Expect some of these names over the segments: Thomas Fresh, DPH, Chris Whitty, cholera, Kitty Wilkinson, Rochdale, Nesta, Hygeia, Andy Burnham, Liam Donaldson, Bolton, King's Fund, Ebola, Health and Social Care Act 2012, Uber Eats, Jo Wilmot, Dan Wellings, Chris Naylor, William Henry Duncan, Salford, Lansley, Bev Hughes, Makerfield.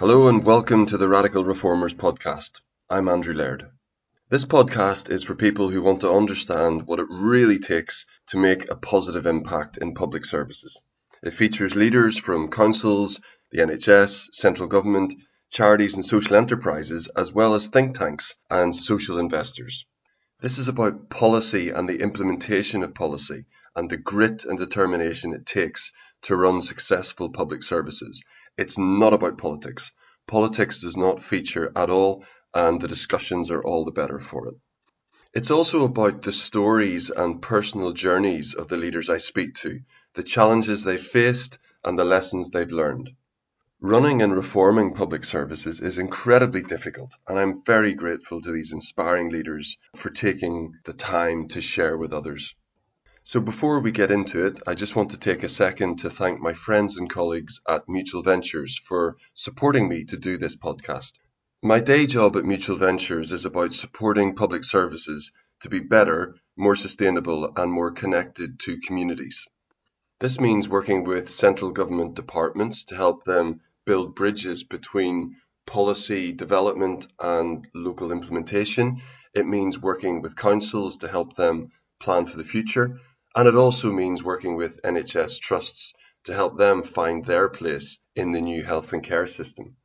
Hello and welcome to the Radical Reformers podcast. I'm Andrew Laird. This podcast is for people who want to understand what it really takes to make a positive impact in public services. It features leaders from councils, the NHS, central government, charities and social enterprises, as well as think tanks and social investors. This is about policy and the implementation of policy and the grit and determination it takes to run successful public services. It's not about politics. Politics does not feature at all, and the discussions are all the better for it. It's also about the stories and personal journeys of the leaders I speak to, the challenges they faced and the lessons they've learned. Running and reforming public services is incredibly difficult, and I'm very grateful to these inspiring leaders for taking the time to share with others. So before we get into it, I just want to take a second to thank my friends and colleagues at Mutual Ventures for supporting me to do this podcast. My day job at Mutual Ventures is about supporting public services to be better, more sustainable and more connected to communities. This means working with central government departments to help them build bridges between policy development and local implementation. It means working with councils to help them plan for the future. And it also means working with NHS trusts to help them find their place in the new health and care system.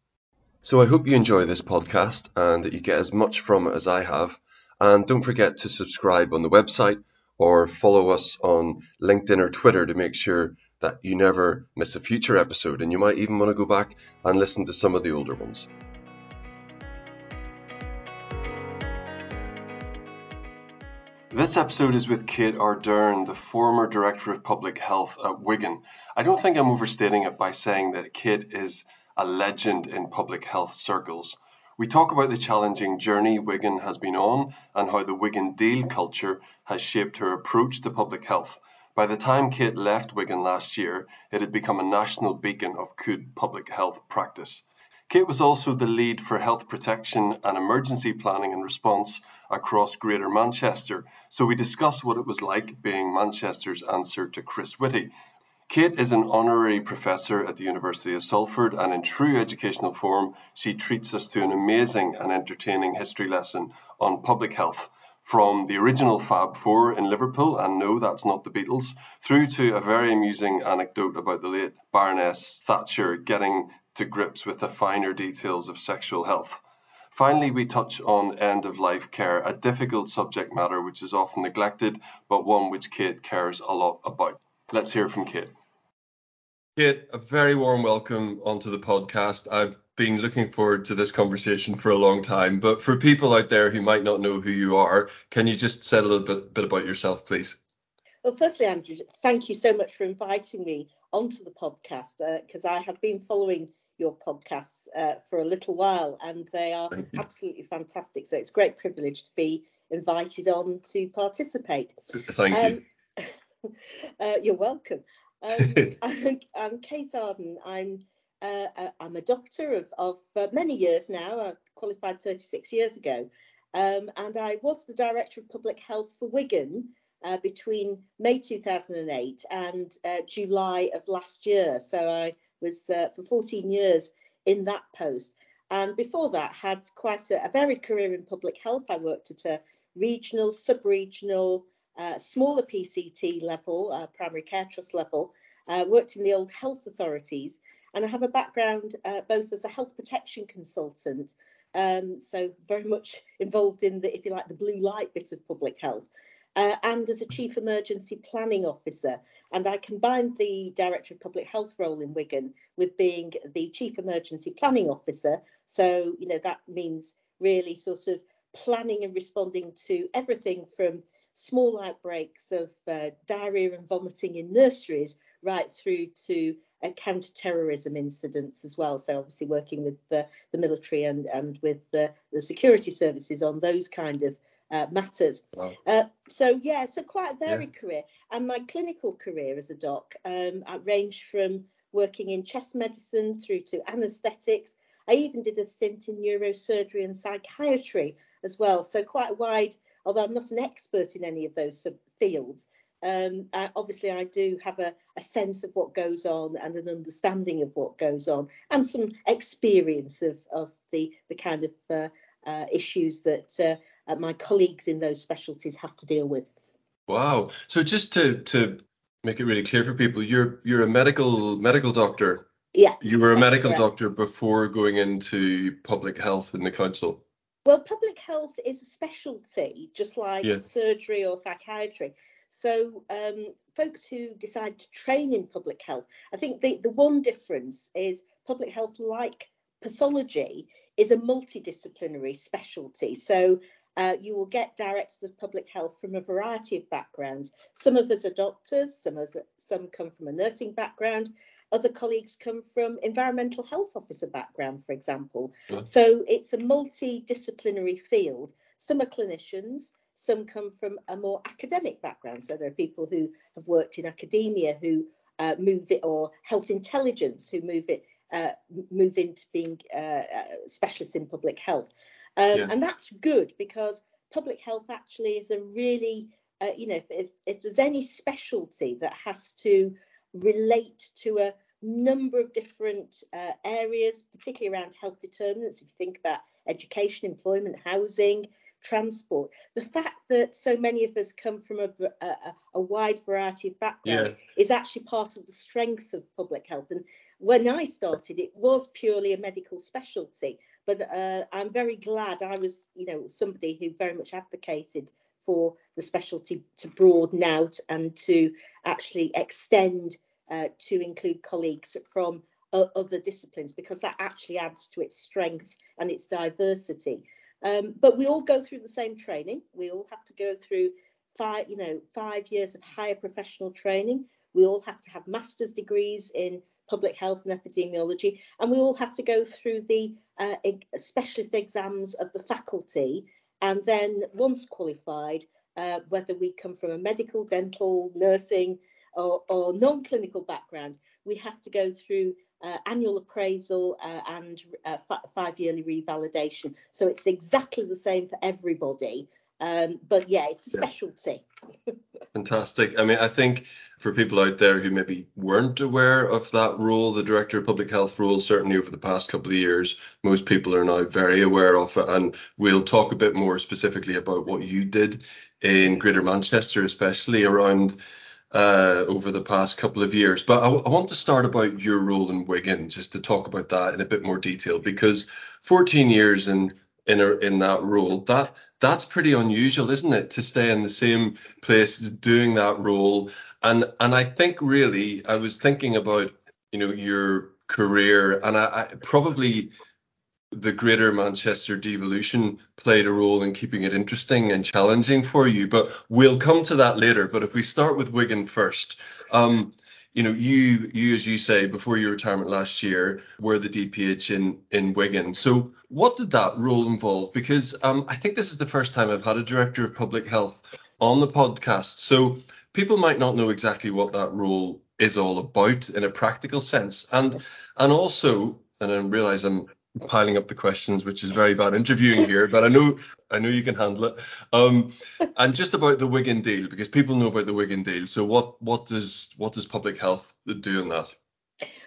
So I hope you enjoy this podcast and that you get as much from it as I have. And don't forget to subscribe on the website or follow us on LinkedIn or Twitter to make sure that you never miss a future episode. And you might even want to go back and listen to some of the older ones. This episode is with Kate Ardern, the former Director of Public Health at Wigan. I don't think I'm overstating it by saying that Kate is a legend in public health circles. We talk about the challenging journey Wigan has been on and how the Wigan deal culture has shaped her approach to public health. By the time Kate left Wigan last year, it had become a national beacon of good public health practice. Kate was also the lead for health protection and emergency planning and response across Greater Manchester, so we discuss what it was like being Manchester's answer to Chris Whitty. Kate is an honorary professor at the University of Salford, and in true educational form, she treats us to an amazing and entertaining history lesson on public health, from the original Fab Four in Liverpool, and no, that's not the Beatles, through to a very amusing anecdote about the late Baroness Thatcher getting to grips with the finer details of sexual health. Finally, we touch on end-of-life care, a difficult subject matter which is often neglected, but one which Kate cares a lot about. Let's hear from Kate. Kate, a very warm welcome onto the podcast. I've been looking forward to this conversation for a long time, but for people out there who might not know who you are, can you just say a little bit about yourself, please? Well, firstly, Andrew, thank you so much for inviting me onto the podcast, because I have been following your podcasts for a little while, and they are absolutely fantastic. So it's a great privilege to be invited on to participate. Thank you. You're welcome. I'm Kate Ardern. I'm a doctor of many years now. I qualified 36 years ago, and I was the Director of Public Health for Wigan between May 2008 and July of last year. So I was for 14 years in that post, and before that had quite a varied career in public health. I worked at a regional, sub-regional, smaller PCT level, primary care trust level, worked in the old health authorities, and I have a background both as a health protection consultant, so very much involved in the, if you like, the blue light bit of public health, and as a Chief Emergency Planning Officer. And I combined the Director of Public Health role in Wigan with being the Chief Emergency Planning Officer. So, you know, that means really sort of planning and responding to everything from small outbreaks of diarrhoea and vomiting in nurseries right through to counter-terrorism incidents as well. So obviously working with the military and with the security services on those kind of matters. Wow. So quite a varied career. And my clinical career as a doc, I ranged from working in chest medicine through to anaesthetics. I even did a stint in neurosurgery and psychiatry as well. So quite wide, although I'm not an expert in any of those fields, Obviously, I do have a sense of what goes on and an understanding of what goes on and some experience of the kind of issues that my colleagues in those specialties have to deal with. Wow. So just to make it really clear for people, you're a medical doctor. Yeah. You were a medical doctor before going into public health in the council. Well, public health is a specialty, just like surgery or psychiatry. So folks who decide to train in public health, I think the one difference is public health, like pathology, is a multidisciplinary specialty. So you will get directors of public health from a variety of backgrounds. Some of us are doctors, some come from a nursing background. Other colleagues come from environmental health officer background, for example. Yeah. So it's a multidisciplinary field. Some are clinicians, some come from a more academic background. So there are people who have worked in academia who move it, or health intelligence who move into being specialists in public health. And that's good, because public health actually is a really, if there's any specialty that has to relate to a number of different areas, particularly around health determinants, if you think about education, employment, housing, transport. The fact that so many of us come from a wide variety of backgrounds is actually part of the strength of public health. And when I started, it was purely a medical specialty, but I'm very glad I was, somebody who very much advocated for the specialty to broaden out and to actually extend to include colleagues from other disciplines, because that actually adds to its strength and its diversity. But we all go through the same training. We all have to go through 5 years of higher professional training. We all have to have master's degrees in public health and epidemiology, and we all have to go through the specialist exams of the faculty. And then once qualified, whether we come from a medical, dental, nursing or non-clinical background, we have to go through annual appraisal and 5-yearly revalidation. So it's exactly the same for everybody. But it's a specialty. Fantastic. I mean, I think for people out there who maybe weren't aware of that role, the Director of Public Health role, certainly over the past couple of years, most people are now very aware of it. And we'll talk a bit more specifically about what you did in Greater Manchester, especially around over the past couple of years. But I want to start about your role in Wigan, just to talk about that in a bit more detail, because 14 years in that role, that's pretty unusual, isn't it, to stay in the same place doing that role? And I think really I was thinking about, your career, and I probably the Greater Manchester devolution played a role in keeping it interesting and challenging for you. But we'll come to that later. But if we start with Wigan first, you, as you say, before your retirement last year, were the DPH in Wigan. So what did that role involve? Because I think this is the first time I've had a Director of Public Health on the podcast. So people might not know exactly what that role is all about in a practical sense. And also, and I realise I'm piling up the questions, which is very bad interviewing here, but I know you can handle it. And just about the Wigan deal, because people know about the Wigan deal. So what does public health do in that?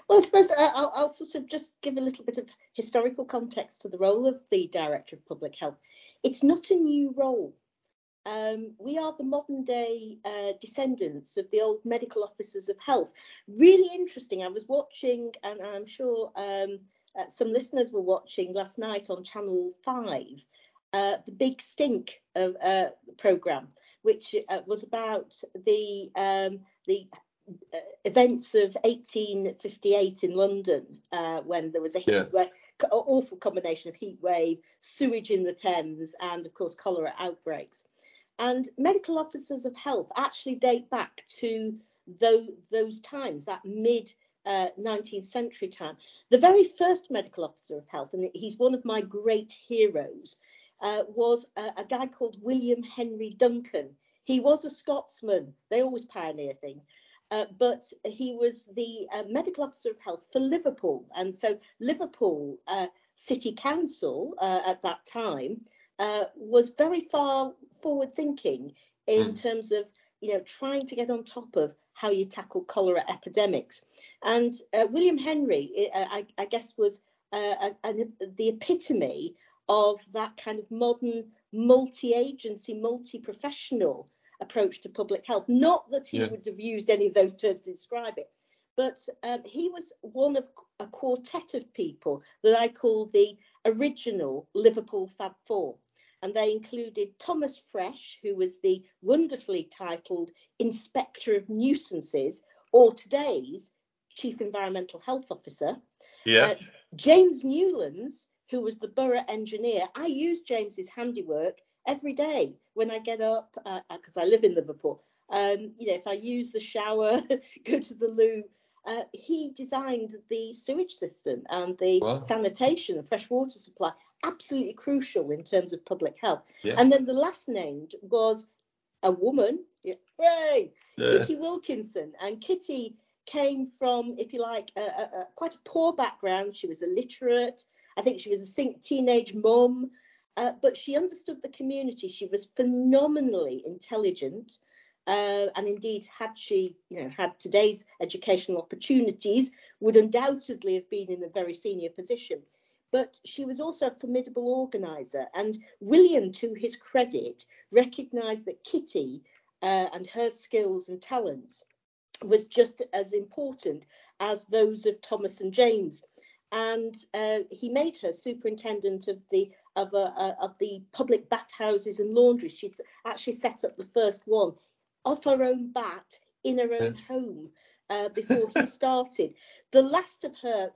Well, I suppose I'll sort of just give a little bit of historical context to the role of the Director of Public Health. It's not a new role. We are the modern day descendants of the old medical officers of health. Really interesting. I was watching, and I'm sure some listeners were watching last night on Channel 5, the Big Stink programme, which was about the events of 1858 in London, when there was a awful combination of heat wave, sewage in the Thames, and of course cholera outbreaks. And medical officers of health actually date back to those times, that mid 19th century time. The very first medical officer of health, and he's one of my great heroes, was a guy called William Henry Duncan. He was a Scotsman. They always pioneer things. But he was the medical officer of health for Liverpool. And so Liverpool City Council at that time was very far forward thinking in terms of you know, trying to get on top of how you tackle cholera epidemics. And William Henry, I guess, was the epitome of that kind of modern multi-agency, multi-professional approach to public health. Not that he would have used any of those terms to describe it, but he was one of a quartet of people that I call the original Liverpool Fab Four. And they included Thomas Fresh, who was the wonderfully titled Inspector of Nuisances, or today's Chief Environmental Health Officer. Yeah. James Newlands, who was the Borough Engineer. I use James's handiwork every day when I get up, because I live in Liverpool. If I use the shower, go to the loo. He designed the sewage system and the sanitation and fresh water supply, absolutely crucial in terms of public health. Yeah. And then the last named was a woman, Kitty Wilkinson. And Kitty came from, if you like, quite a poor background. She was illiterate. I think she was a teenage mum, but she understood the community. She was phenomenally intelligent. And indeed, had she had today's educational opportunities, would undoubtedly have been in a very senior position. But she was also a formidable organiser. And William, to his credit, recognised that Kitty and her skills and talents was just as important as those of Thomas and James. And he made her superintendent of the public bathhouses and laundry. She'd actually set up the first one off her own bat in her own home before he started. The last of her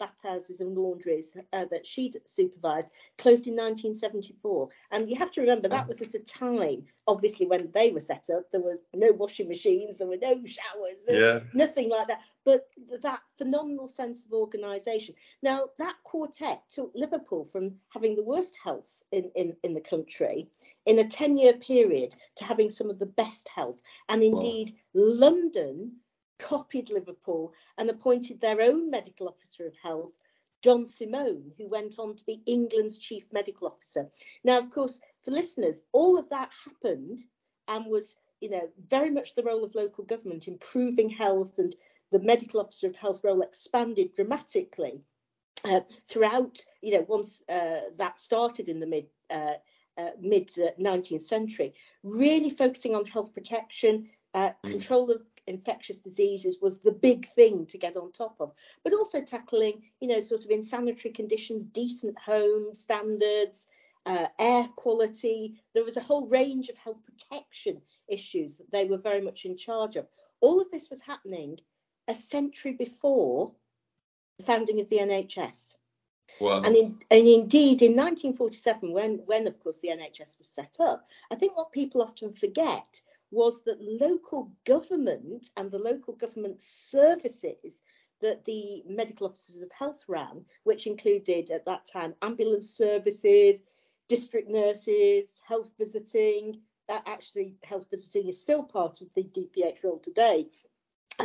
bathhouses and laundries that she'd supervised closed in 1974. And you have to remember that was at a time, obviously, when they were set up, there were no washing machines, there were no showers, nothing like that. But that phenomenal sense of organisation. Now, that quartet took Liverpool from having the worst health in the country in a 10-year period to having some of the best health. And indeed, London copied Liverpool and appointed their own medical officer of health, John Simone, who went on to be England's chief medical officer. Now, of course, for listeners, all of that happened and was, very much the role of local government, improving health, and the medical officer of health role expanded dramatically throughout, once that started in the mid 19th century, really focusing on health protection. Control of infectious diseases was the big thing to get on top of, but also tackling, sort of insanitary conditions, decent home standards, air quality. There was a whole range of health protection issues that they were very much in charge of. All of this was happening a century before the founding of the NHS. Wow. And indeed, in 1947, when of course the NHS was set up, I think what people often forget was that local government and the local government services that the medical officers of health ran, which included at that time ambulance services, district nurses, health visiting — that actually health visiting is still part of the DPH role today —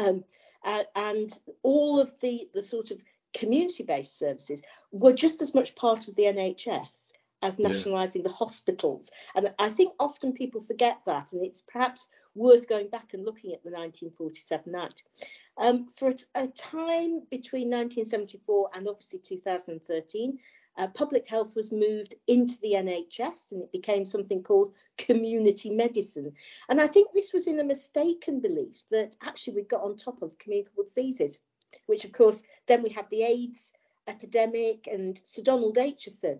and all of the sort of community-based services were just as much part of the NHS as nationalising the hospitals. And I think often people forget that, and it's perhaps worth going back and looking at the 1947 Act. For a time between 1974 and obviously 2013, public health was moved into the NHS and it became something called community medicine. And I think this was in a mistaken belief that actually we got on top of communicable diseases, which of course then we had the AIDS epidemic, and Sir Donald Acheson,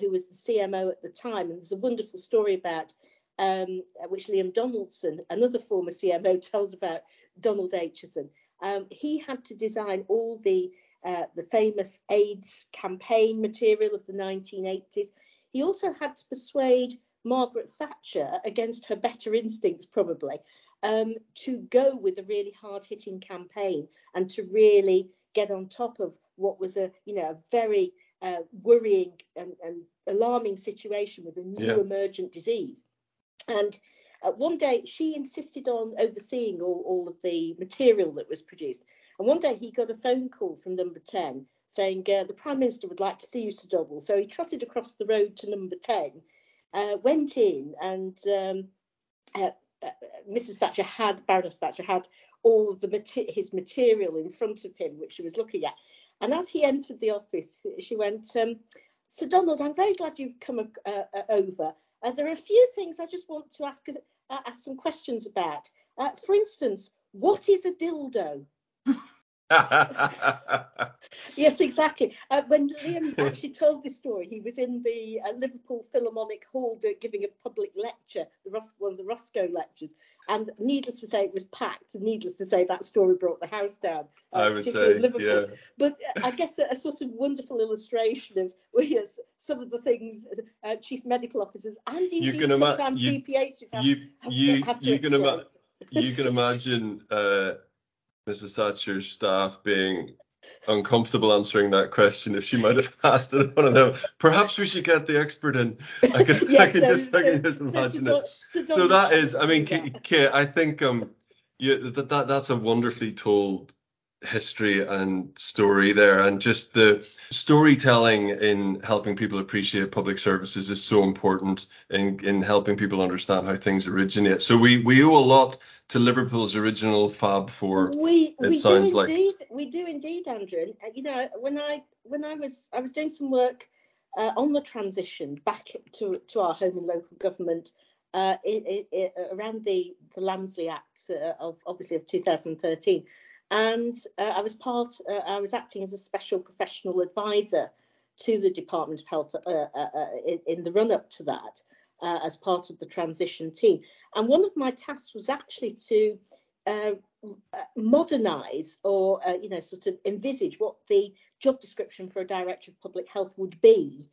who was the CMO at the time. And there's a wonderful story about which Liam Donaldson, another former CMO, tells about Donald Acheson. He had to design all the famous AIDS campaign material of the 1980s. He also had to persuade Margaret Thatcher, against her better instincts probably, to go with a really hard-hitting campaign and to really get on top of what was a very worrying and alarming situation with a new emergent disease. And one day she insisted on overseeing all of the material that was produced. And one day he got a phone call from Number 10 saying, the Prime Minister would like to see you, Sir Dobble. So he trotted across the road to Number 10, went in and Mrs. Thatcher had, Baroness Thatcher had all of the his material in front of him, which she was looking at. And as he entered the office, she went, Sir Donald, I'm very glad you've come over. There are a few things I just want to ask some questions about. For instance, what is a dildo? Yes, exactly. When Liam actually told this story, he was in the Liverpool Philharmonic Hall giving a public lecture, one of the Roscoe lectures, and needless to say, it was packed. Needless to say, that story brought the house down. I would say, yeah. But I guess a sort of wonderful illustration of some of the things chief medical officers and even sometimes DPHs have to explain. You can imagine. Mrs. Thatcher's staff being uncomfortable answering that question if she might have asked it one of them. Perhaps we should get the expert in. I can just imagine it. So that is, I mean, yeah. Kate, I think that's a wonderfully told history and story there, and just the storytelling in helping people appreciate public services is so important in helping people understand how things originate. So we owe a lot to Liverpool's original Fab Four. We do indeed, Andrew. You know, when I was doing some work on the transition back to our home and local government around the Lamsley Act of 2013, and I was acting as a special professional advisor to the Department of Health in the run up to that. As part of the transition team. And one of my tasks was actually to modernise or, sort of envisage what the job description for a director of public health would be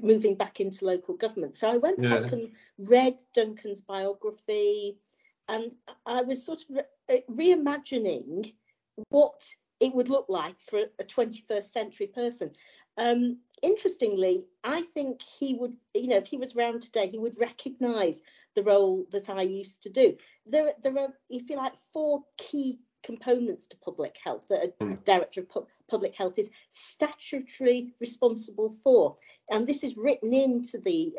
moving back into local government. So I went back and read Duncan's biography, and I was sort of reimagining what it would look like for a 21st century person. Interestingly, I think he would, if he was around today, he would recognise the role that I used to do. There are, if you like, four key components to public health that a director of public health is statutorily responsible for. And this is written into the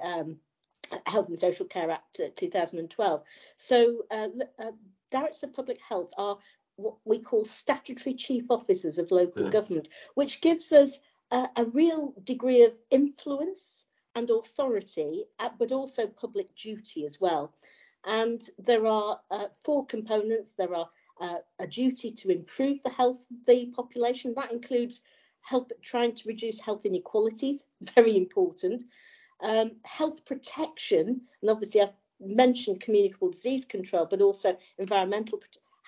Health and Social Care Act 2012. So directors of public health are what we call statutory chief officers of local government, which gives us a real degree of influence and authority, but also public duty as well. And there are four components. There are a duty to improve the health of the population. That includes trying to reduce health inequalities, very important. Health protection, and obviously I've mentioned communicable disease control, but also environmental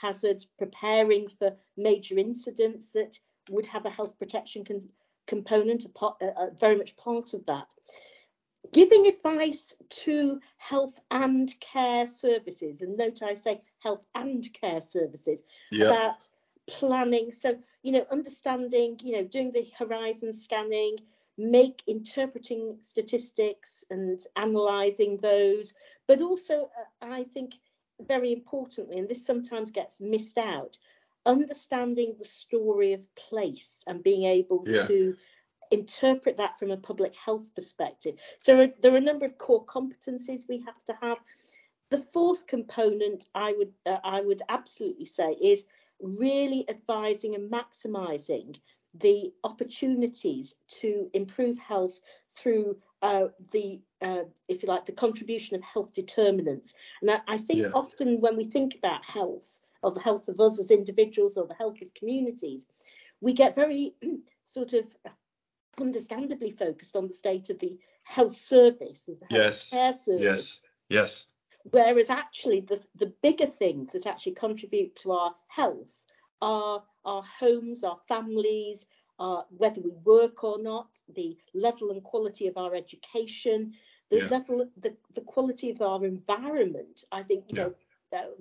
hazards, preparing for major incidents that would have a health protection component, very much part of that. Giving advice to health and care services, and note I say health and care services, about planning. So, understanding, doing the horizon scanning, interpreting statistics and analysing those, but also I think very importantly, and this sometimes gets missed out, understanding the story of place and being able to interpret that from a public health perspective. So there are a number of core competencies we have to have. The fourth component I would absolutely say is really advising and maximising the opportunities to improve health through the contribution of health determinants. And I think often when we think about health, or the health of us as individuals or the health of communities, we get very sort of understandably focused on the state of the health service and the health care service. Yes. Whereas actually the bigger things that actually contribute to our health are our homes, our families, whether we work or not, the level and quality of our education, the quality of our environment. I think,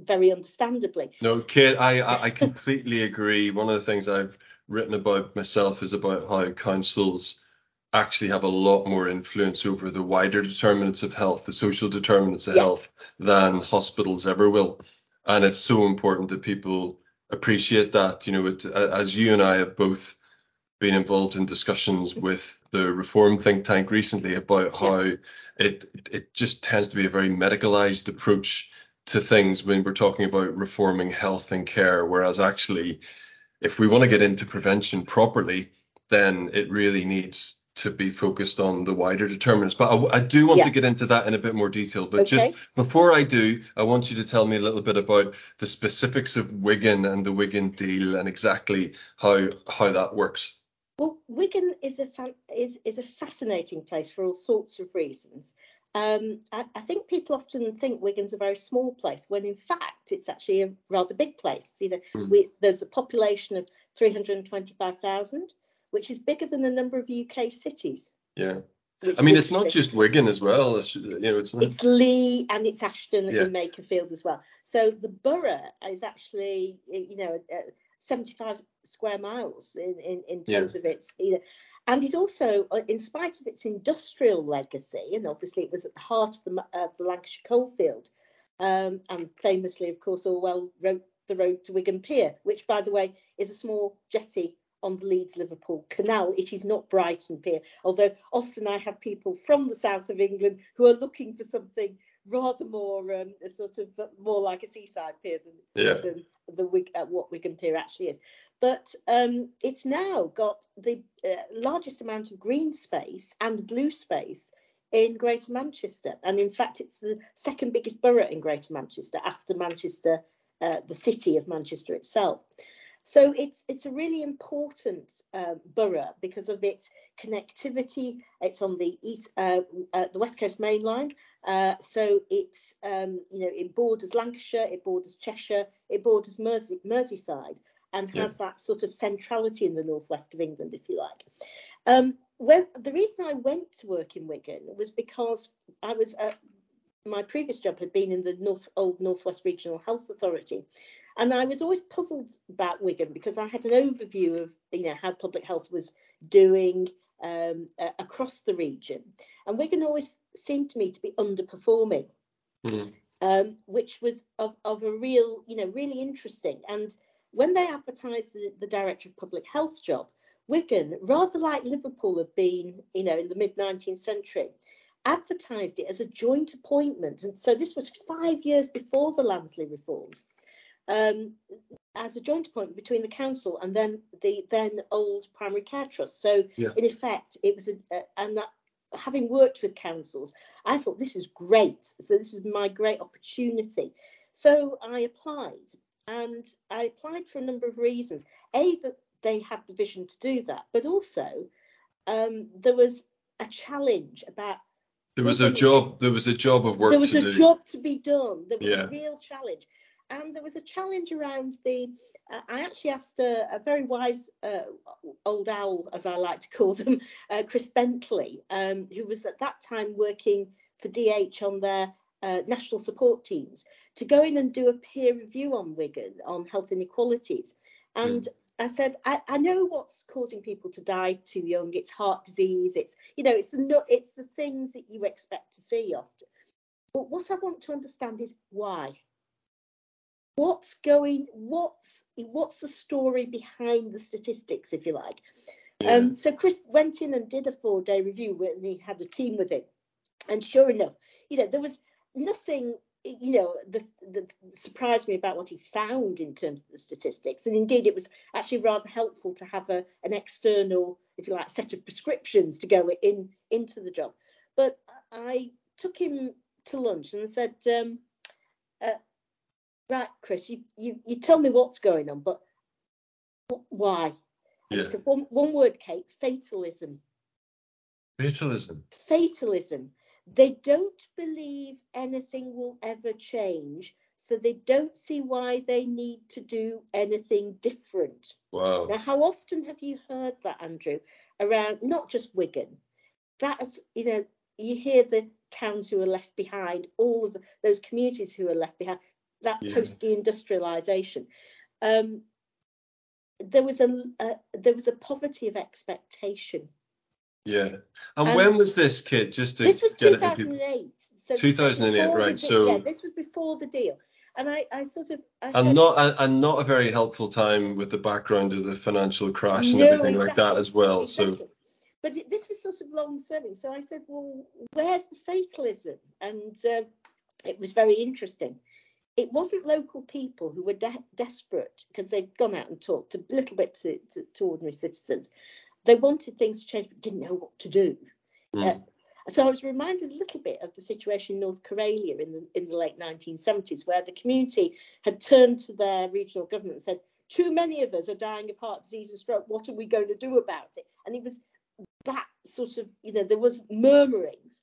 very understandably. No, Kate, I completely agree. One of the things I've written about myself is about how councils actually have a lot more influence over the wider determinants of health, the social determinants of health, than hospitals ever will. And it's so important that people appreciate that. As you and I have both been involved in discussions with the Reform Think Tank recently about how it just tends to be a very medicalized approach to things when we're talking about reforming health and care, whereas actually, if we want to get into prevention properly, then it really needs to be focused on the wider determinants. But I do want to get into that in a bit more detail. But just before I do, I want you to tell me a little bit about the specifics of Wigan and the Wigan deal and exactly how that works. Well, Wigan is a fascinating place for all sorts of reasons. I think people often think Wigan's a very small place, when in fact it's actually a rather big place. You know, there's a population of 325,000, which is bigger than a number of UK cities. Yeah, I mean it's not just Wigan as well. It's Lee and it's Ashton in Makerfield as well. So the borough is actually 75 square miles in terms of its. And it also, in spite of its industrial legacy, and obviously it was at the heart of the Lancashire coalfield, and famously, of course, Orwell wrote The Road to Wigan Pier, which, by the way, is a small jetty on the Leeds-Liverpool Canal. It is not Brighton Pier, although often I have people from the south of England who are looking for something rather more more like a seaside pier than what Wigan Pier actually is. But it's now got the largest amount of green space and blue space in Greater Manchester. And in fact, it's the second biggest borough in Greater Manchester after Manchester, the city of Manchester itself. So it's a really important borough because of its connectivity. It's on the the West Coast Main Line, so it's it borders Lancashire, it borders Cheshire, it borders Merseyside, and has that sort of centrality in the northwest of England, if you like. The reason I went to work in Wigan was because I was my previous job had been in the Northwest Regional Health Authority. And I was always puzzled about Wigan because I had an overview of how public health was doing across the region. And Wigan always seemed to me to be underperforming, which was of a real, really interesting. And when they advertised the Director of Public Health job, Wigan, rather like Liverpool had been, in the mid-19th century, advertised it as a joint appointment. And so this was 5 years before the Lansley reforms. As a joint appointment between the council and then the then old primary care trust. So in effect, it was having worked with councils, I thought this is great. So this is my great opportunity. So I applied, and I applied for a number of reasons. A, that they had the vision to do that, but also there was a challenge about. There was a job of work to do. There was a job to be done. There was a real challenge. And there was a challenge around I actually asked a very wise old owl, as I like to call them, Chris Bentley, who was at that time working for DH on their national support teams, to go in and do a peer review on Wigan, on health inequalities. And I said, I know what's causing people to die too young. It's heart disease. It's, it's the things that you expect to see often. But what I want to understand is why. What's the story behind the statistics, if you like? So Chris went in and did a 4-day review when he had a team with him. And sure enough, there was nothing, that surprised me about what he found in terms of the statistics. And indeed, it was actually rather helpful to have an external, if you like, set of prescriptions to go into the job. But I took him to lunch and said, right, Chris, you tell me what's going on, but why? Yeah. So one word, Kate, fatalism. Fatalism. They don't believe anything will ever change, so they don't see why they need to do anything different. Wow. Now, how often have you heard that, Andrew, around not just Wigan? That's, you hear the towns who are left behind, all of those communities who are left behind. That post-industrialisation, there was a poverty of expectation. Yeah, and when was this, Kate? This was 2008. So 2008, right? So this was before the deal, and not a very helpful time with the background of the financial crash and everything like that as well. Exactly. So. But this was sort of long-serving. So I said, well, where's the fatalism? And it was very interesting. it wasn't local people who were desperate because they'd gone out and talked a little bit to ordinary citizens. They wanted things to change, but didn't know what to do. Mm. So I was reminded a little bit of the situation in North Karelia in the late 1970s, where the community had turned to their regional government and said, too many of us are dying of heart disease and stroke. What are we going to do about it? And it was that sort of, there was murmurings.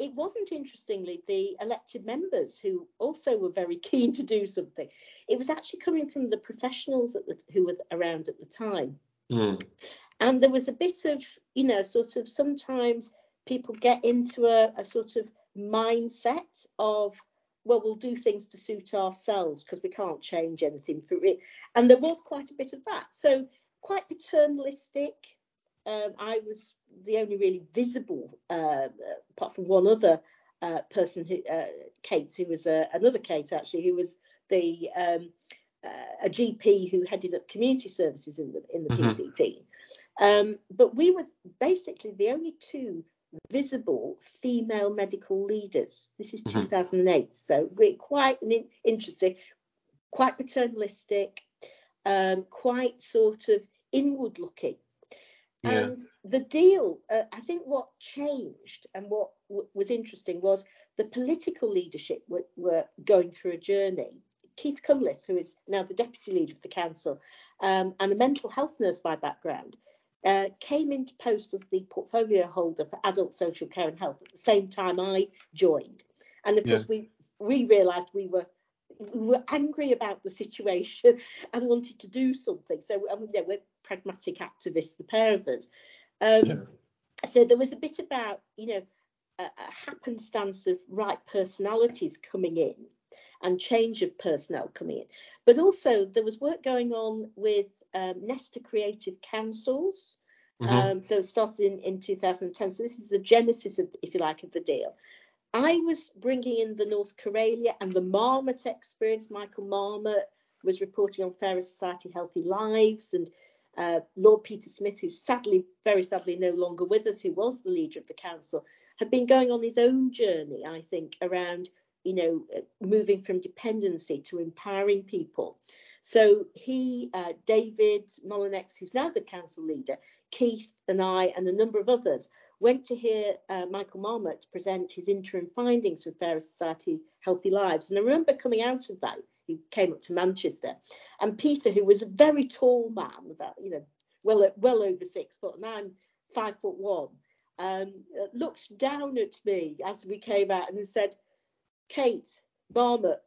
It wasn't, interestingly, the elected members who also were very keen to do something. It was actually coming from the professionals who were around at the time. Mm. And there was a bit of, sometimes people get into a sort of mindset of, well, we'll do things to suit ourselves because we can't change anything for it. And there was quite a bit of that. So quite paternalistic. I was the only really visible, apart from one other person, Kate, who was another Kate, actually, who was the a GP who headed up community services in the mm-hmm. PCT. But we were basically the only two visible female medical leaders. This is 2008, so we're quite interesting, quite paternalistic, quite sort of inward looking. Yeah. And the deal, I think what changed and what was interesting was the political leadership were going through a journey. Keith Cunliffe, who is now the deputy leader of the council, and a mental health nurse by background, came into post as the portfolio holder for adult social care and health at the same time I joined. And of course, we realised we were angry about the situation and wanted to do something. So we're pragmatic activists, the pair of us. So there was a bit about, a happenstance of right personalities coming in and change of personnel coming in. But also there was work going on with Nesta Creative Councils. So it started in 2010. So this is the genesis of, if you like, of the deal. I was bringing in the North Karelia and the Marmot experience. Michael Marmot was reporting on Fairer Society Healthy Lives, and Lord Peter Smith, who's sadly, very sadly, no longer with us, who was the leader of the council, had been going on his own journey, I think, around moving from dependency to empowering people. So he, David Mullinex, who's now the council leader, Keith and I and a number of others went to hear Michael Marmot present his interim findings for Fairer Society Healthy Lives. And I remember coming out of that, he came up to Manchester, and Peter, who was a very tall man, about well over 6 foot, and I'm 5'1", looked down at me as we came out and said, Kate, Marmot,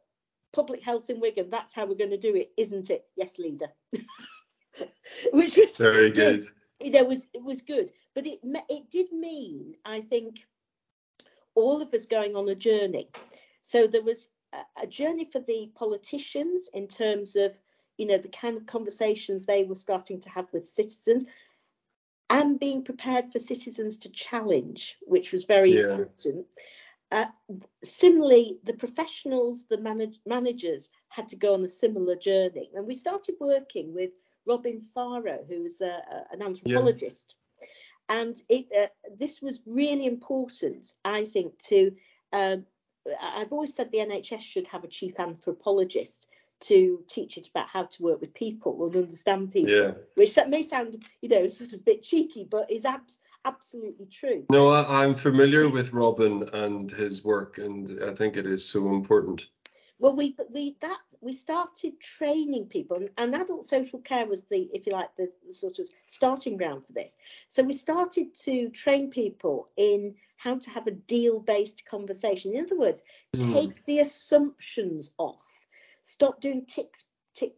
public health in Wigan, that's how we're going to do it, isn't it? Yes, leader. Which was very good. It was good. But it did mean, I think, all of us going on a journey. So there was a journey for the politicians in terms of, the kind of conversations they were starting to have with citizens, and being prepared for citizens to challenge, which was very important. Similarly, the professionals, the managers had to go on a similar journey. And we started working with Robin Farrow, who's an anthropologist. Yeah. And this was really important, I think, to... I've always said the NHS should have a chief anthropologist to teach it about how to work with people and understand people, which that may sound, sort of a bit cheeky, but is absolutely true. No, I'm familiar with Robin and his work, and I think it is so important. Well, we started training people, and adult social care was the, if you like, the sort of starting ground for this. So we started to train people in how to have a deal-based conversation. In other words, take the assumptions off. Stop doing tick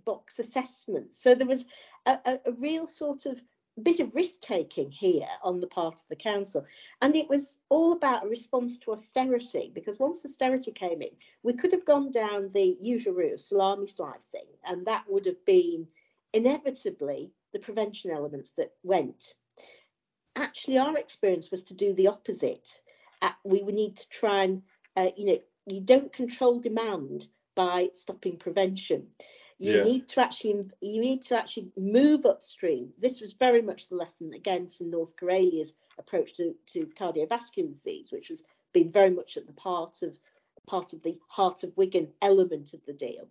box assessments. So there was a real sort of bit of risk taking here on the part of the council, and it was all about a response to austerity, because once austerity came in, we could have gone down the usual route of salami slicing, and that would have been inevitably the prevention elements that went. Actually, our experience was to do the opposite. We would need to try and you don't control demand by stopping prevention. You need to actually move upstream. This was very much the lesson, again, from North Karelia's approach to cardiovascular disease, which has been very much at the heart of part of the Heart of Wigan element of the deal.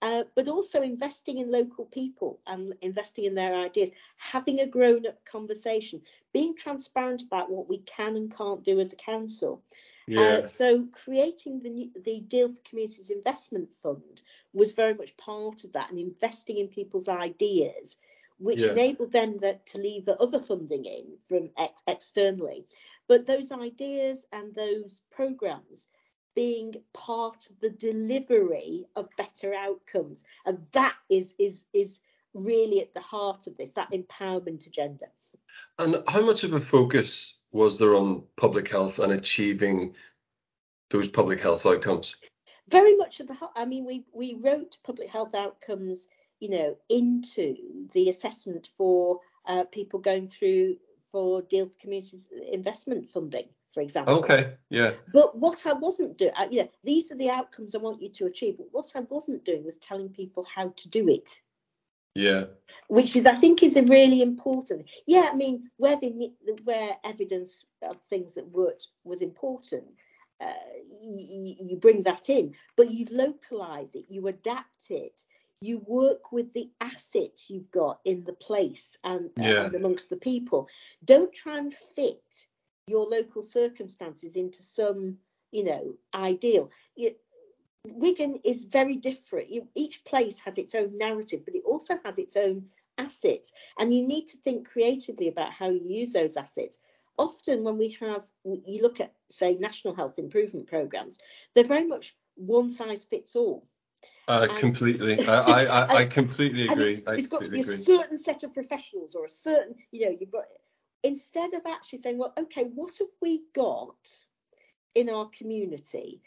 But also investing in local people and investing in their ideas, having a grown-up conversation, being transparent about what we can and can't do as a council. Yeah. So creating the Deal for Communities Investment Fund was very much part of that, and investing in people's ideas, which enabled them to lever other funding in from externally. But those ideas and those programmes being part of the delivery of better outcomes. And that is really at the heart of this, that empowerment agenda. And how much of a focus was there on public health and achieving those public health outcomes? Very much of the, I mean, we wrote public health outcomes, you know, into the assessment for people going through for Deal for Communities investment funding, for example. Okay, yeah. But what I wasn't doing, you know, these are the outcomes I want you to achieve. But what I wasn't doing was telling people how to do it. Yeah. Which is, I think, is a really important. Yeah, I mean, where evidence of things that worked was important, you bring that in, but you localise it, you adapt it, you work with the assets you've got in the place and amongst the people. Don't try and fit your local circumstances into some, you know, ideal. Wigan is very different. Each place has its own narrative, but it also has its own assets. And you need to think creatively about how you use those assets. Often when you look at, say, national health improvement programs, they're very much one size fits all. Completely. I completely agree. It's got to be a certain set of professionals or a certain, you know, you've got... Instead of actually saying, well, OK, what have we got in our community?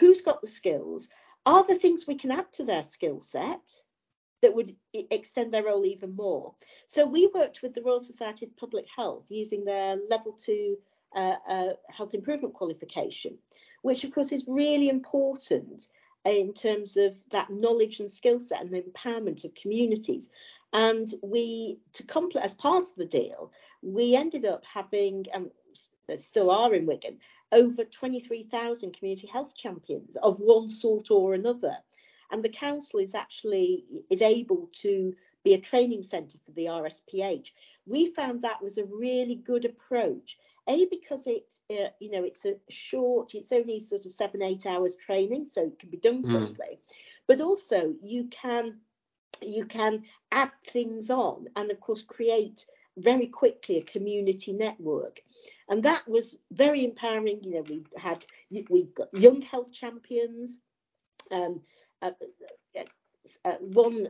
Who's got the skills? Are there things we can add to their skill set that would extend their role even more? So we worked with the Royal Society of Public Health using their level 2 health improvement qualification, which, of course, is really important in terms of that knowledge and skill set and the empowerment of communities. And we, to complement, as part of the deal, we ended up having, and there still are in Wigan, over 23,000 community health champions of one sort or another. And the council is able to be a training centre for the RSPH. We found that was a really good approach, because it's, you know, it's a short, it's only sort of 7-8 hours training, so it can be done quickly. But also you can add things on and, of course, create very quickly a community network. And that was very empowering. You know, we've got young health champions. One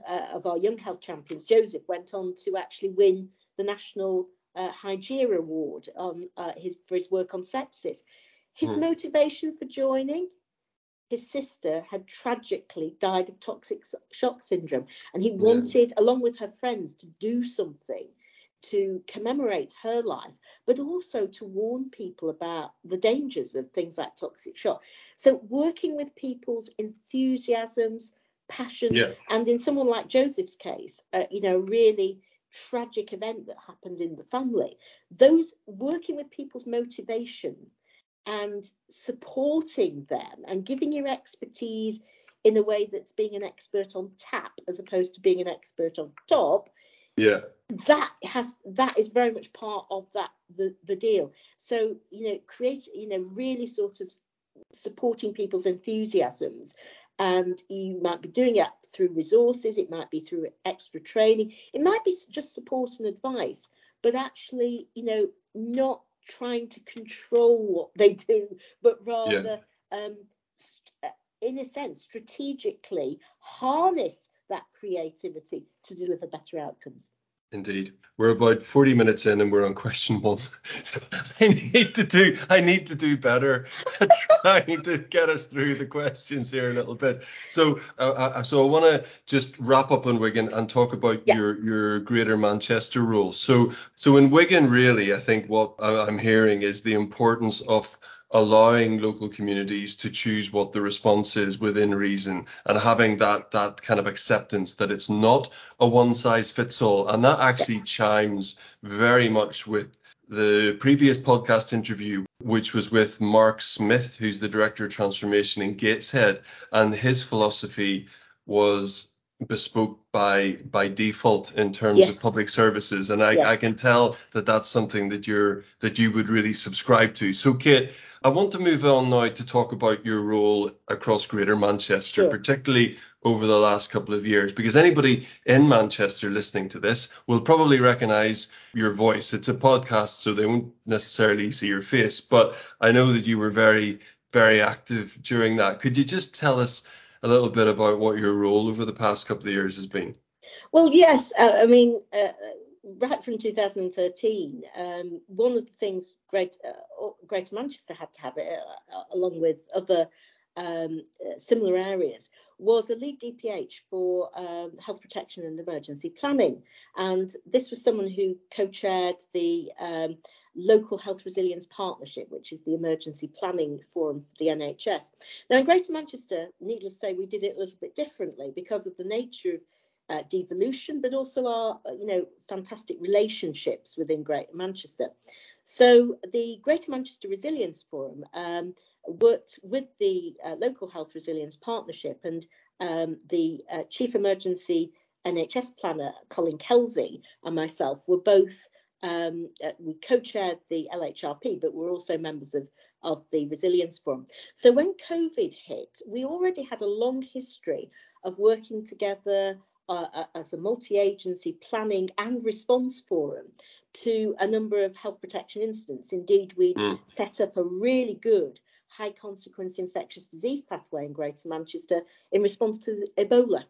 of our young health champions, Joseph, went on to actually win the National Hygeia Award for his work on sepsis. His motivation for joining... His sister had tragically died of toxic shock syndrome, and he wanted, along with her friends, to do something to commemorate her life, but also to warn people about the dangers of things like toxic shock. So working with people's enthusiasms, passions, and in someone like Joseph's case, you know, really tragic event that happened in the family, those working with people's motivation and supporting them and giving your expertise in a way that's being an expert on tap as opposed to being an expert on top, that is very much part of that the deal. So, you know, create, you know, really sort of supporting people's enthusiasms, and you might be doing it through resources, it might be through extra training, it might be just support and advice, but actually, you know, not trying to control what they do, but rather in a sense strategically harness that creativity to deliver better outcomes. Indeed. We're about 40 minutes in and we're on question 1, so I need to do better at trying to get us through the questions here a little bit. So so I want to just wrap up on Wigan and talk about your Greater Manchester role. So in Wigan, really, I think what I'm hearing is the importance of allowing local communities to choose what the response is within reason, and having that kind of acceptance that it's not a one size fits all. And that actually chimes very much with the previous podcast interview, which was with Mark Smith, who's the Director of Transformation in Gateshead, and his philosophy was bespoke by default in terms of public services. And I can tell that that's something that you would really subscribe to. So, Kate, I want to move on now to talk about your role across Greater Manchester, particularly over the last couple of years, because anybody in Manchester listening to this will probably recognise your voice. It's a podcast, so they won't necessarily see your face, but I know that you were very, very active during that. Could you just tell us a little bit about what your role over the past couple of years has been? Well, yes. Right from 2013, one of the things Greater Manchester had to have, along with other similar areas, was a lead DPH for health protection and emergency planning. And this was someone who co-chaired the Local Health Resilience Partnership, which is the emergency planning forum for the NHS. Now, in Greater Manchester, needless to say, we did it a little bit differently because of the nature of devolution, but also our, fantastic relationships within Greater Manchester. So the Greater Manchester Resilience Forum worked with the Local Health Resilience Partnership and the Chief Emergency NHS Planner, Colin Kelsey, and myself were both we co-chaired the LHRP, but we're also members of the Resilience Forum. So when COVID hit, we already had a long history of working together as a multi-agency planning and response forum to a number of health protection incidents. Indeed, we'd set up a really good high consequence infectious disease pathway in Greater Manchester in response to Ebola.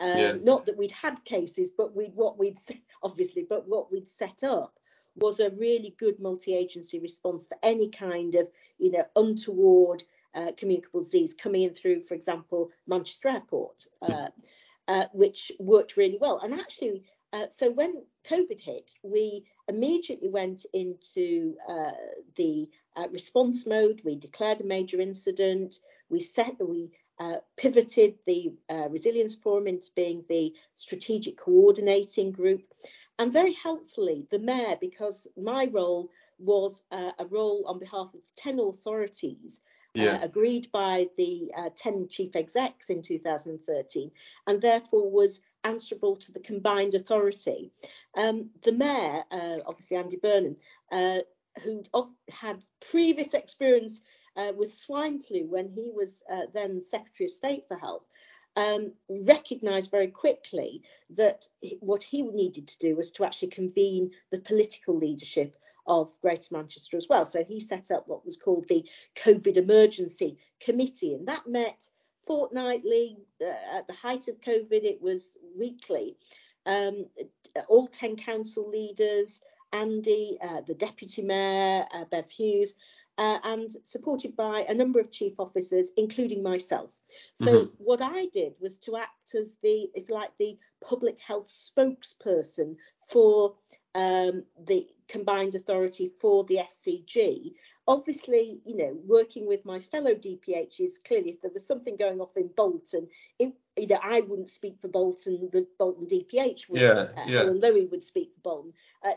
Not that we'd had cases, but what we'd set up was a really good multi-agency response for any kind of untoward communicable disease coming in through, for example, Manchester Airport, which worked really well. And actually, so when COVID hit, we immediately went into the response mode. We declared a major incident. We pivoted the Resilience Forum into being the strategic coordinating group. And very helpfully, the Mayor, because my role was a role on behalf of 10 authorities agreed by the 10 chief execs in 2013, and therefore was answerable to the combined authority. The Mayor, obviously Andy Burnham, who had previous experience with swine flu when he was then Secretary of State for Health, recognised very quickly that what he needed to do was to actually convene the political leadership of Greater Manchester as well. So he set up what was called the COVID Emergency Committee, and that met fortnightly. At the height of COVID, it was weekly. All 10 council leaders, Andy, the Deputy Mayor, Bev Hughes, and supported by a number of chief officers, including myself. So what I did was to act as the public health spokesperson for the combined authority for the SCG. Obviously, working with my fellow DPHs, clearly if there was something going off in Bolton, I wouldn't speak for Bolton, the Bolton DPH would, Helen Lowy would speak for Bolton.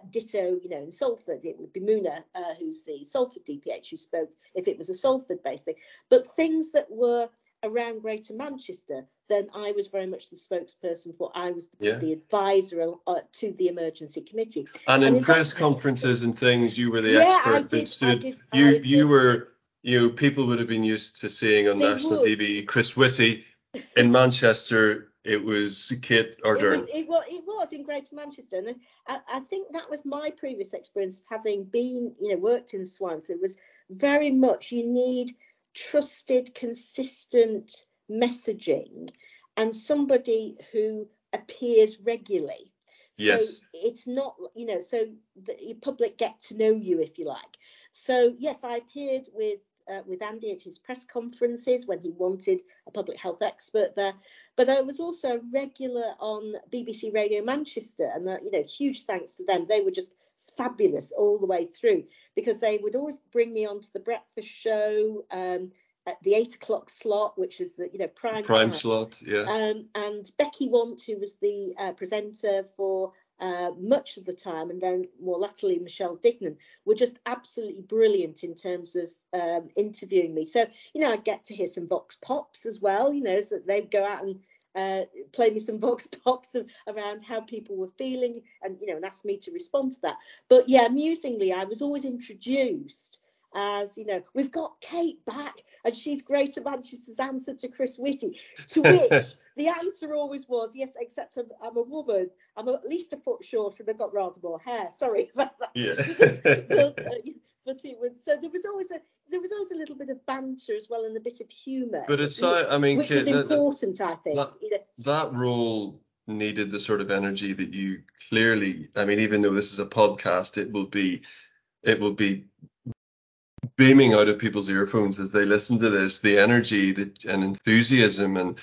Ditto, in Salford, it would be Muna, who's the Salford DPH, who spoke if it was a Salford-based thing. But things that were around Greater Manchester, then I was very much the spokesperson for. I was the advisor to the emergency committee. And in press conferences and things, you were the expert that stood. People would have been used to seeing on national TV Chris Whitty. In Manchester, it was Kate Ardern. It was in Greater Manchester, and I think that was my previous experience of having been, worked in swine flu. It was very much you need trusted, consistent messaging and somebody who appears regularly. Yes. So it's not, so the public get to know you, if you like. So, yes, I appeared with Andy at his press conferences when he wanted a public health expert there. But I was also a regular on BBC Radio Manchester, and, huge thanks to them. They were just fabulous all the way through, because they would always bring me onto the breakfast show at the 8 o'clock slot, which is the prime slot. And Becky Want, who was the presenter for much of the time, and then more latterly Michelle Dignan, were just absolutely brilliant in terms of interviewing me. So, you know, I get to hear some vox pops as well, you know, so they'd go out and play me some vox pops around how people were feeling, and, you know, and asked me to respond to that. But yeah, amusingly, I was always introduced as, you know, we've got Kate back and she's Greater Manchester's answer to Chris Whitty, to which the answer always was, yes, except I'm a woman, I'm at least a foot short and I've got rather more hair. Sorry about that. Yeah. But it was, so there was always a little bit of banter as well, and a bit of humour. But it's, I mean, which is important, I think. That role needed the sort of energy that you clearly, I mean, even though this is a podcast, it will be beaming out of people's earphones as they listen to this. The energy and enthusiasm, and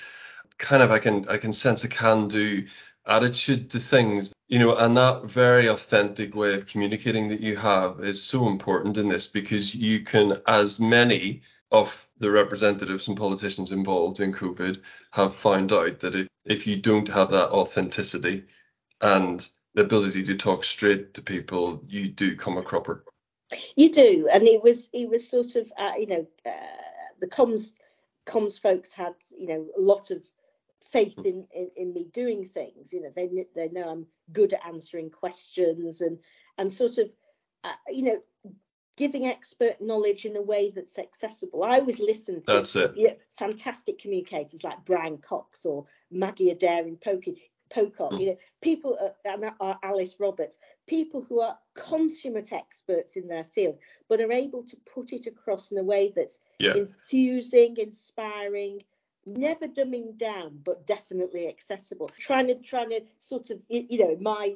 kind of I can sense a can-do attitude to things, you know, and that very authentic way of communicating that you have is so important in this, because you can, as many of the representatives and politicians involved in COVID have found out, that if you don't have that authenticity and the ability to talk straight to people, you do come a cropper. You do. And it was sort of, the comms folks had, you know, a lot of faith in me doing things. You know, they know I'm good at answering questions and sort of giving expert knowledge in a way that's accessible. I always listen to fantastic communicators like Brian Cox or Maggie Adair in Pocock, you know, people and Alice Roberts, people who are consummate experts in their field, but are able to put it across in a way that's enthusing, inspiring, never dumbing down, but definitely accessible. Trying to sort of, you know, my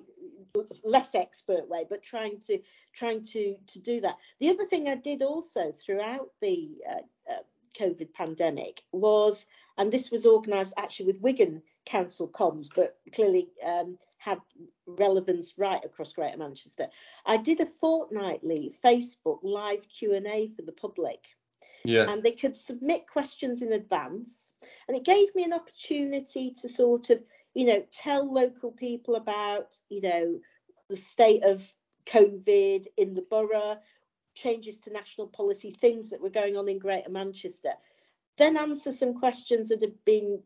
less expert way, but trying to do that. The other thing I did also throughout the COVID pandemic was, and this was organised actually with Wigan Council comms, but clearly had relevance right across Greater Manchester. I did a fortnightly Facebook live Q&A for the public. Yeah. And they could submit questions in advance. And it gave me an opportunity to sort of, you know, tell local people about, you know, the state of COVID in the borough, changes to national policy, things that were going on in Greater Manchester. Then answer some questions that had been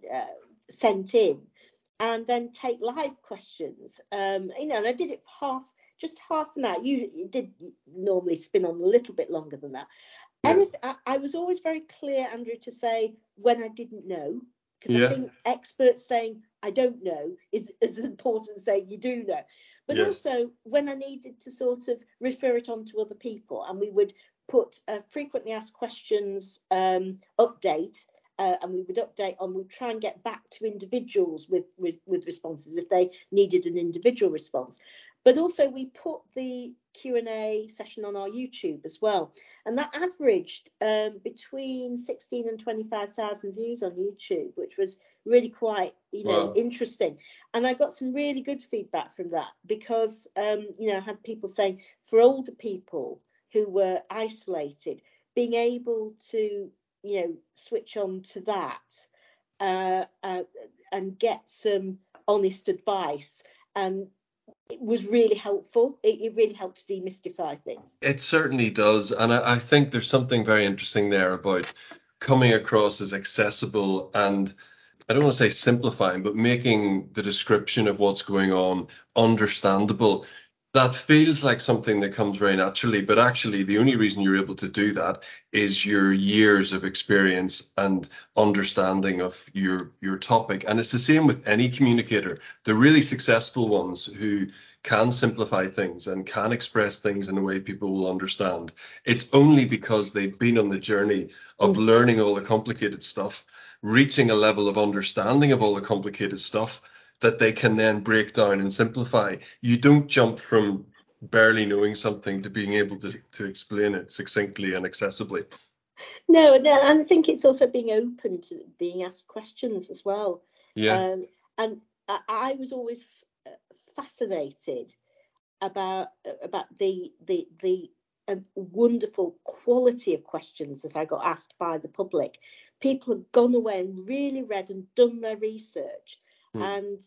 sent in, and then take live questions. You know, and I did it for half an hour. You did normally spin on a little bit longer than that. I was always very clear, Andrew, to say when I didn't know, because I think experts saying I don't know is as important as saying you do know. But also when I needed to sort of refer it on to other people, and we would put a frequently asked questions update, and we would update on, we'd try and get back to individuals with responses if they needed an individual response. But also we put the Q&A session on our YouTube as well. And that averaged between 16 and 25,000 views on YouTube, which was really quite, you know, interesting. And I got some really good feedback from that, because, you know, I had people saying for older people who were isolated, being able to, you know, switch on to that and get some honest advice, and it was really helpful. It really helped to demystify things. It certainly does. And I think there's something very interesting there about coming across as accessible, and I don't want to say simplifying, but making the description of what's going on understandable. That feels like something that comes very naturally, but actually the only reason you're able to do that is your years of experience and understanding of your topic. And it's the same with any communicator. The really successful ones who can simplify things and can express things in a way people will understand, it's only because they've been on the journey of learning all the complicated stuff, reaching a level of understanding of all the complicated stuff, that they can then break down and simplify. You don't jump from barely knowing something to being able to explain it succinctly and accessibly. No, and I think it's also being open to being asked questions as well. Yeah. And I was always fascinated about the wonderful quality of questions that I got asked by the public. People have gone away and really read and done their research. And,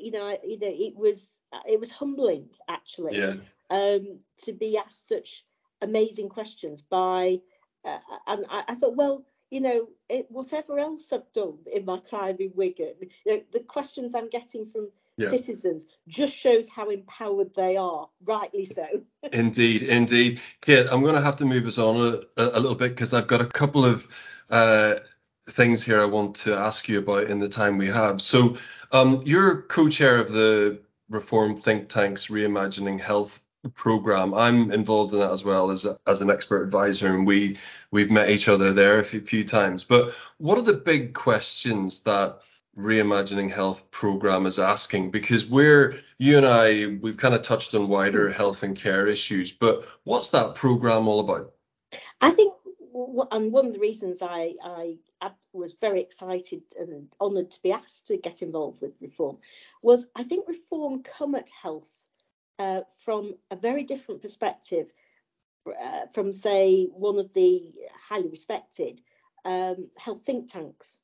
you know, it was it was humbling, actually, to be asked such amazing questions by, and I thought, well, you know, whatever else I've done in my time in Wigan, you know, the questions I'm getting from citizens just shows how empowered they are, rightly so. Indeed. Kate, I'm going to have to move us on a little bit because I've got a couple of things here I want to ask you about in the time we have. So you're co-chair of the Reform Think Tank's Reimagining Health program. I'm involved in that as well as an expert advisor, and we've met each other there a few times. But what are the big questions that Reimagining Health program is asking? Because you and I kind of touched on wider health and care issues, but what's that program all about? I think, and one of the reasons I was very excited and honoured to be asked to get involved with Reform was I think Reform come at health from a very different perspective from, say, one of the highly respected health think tanks,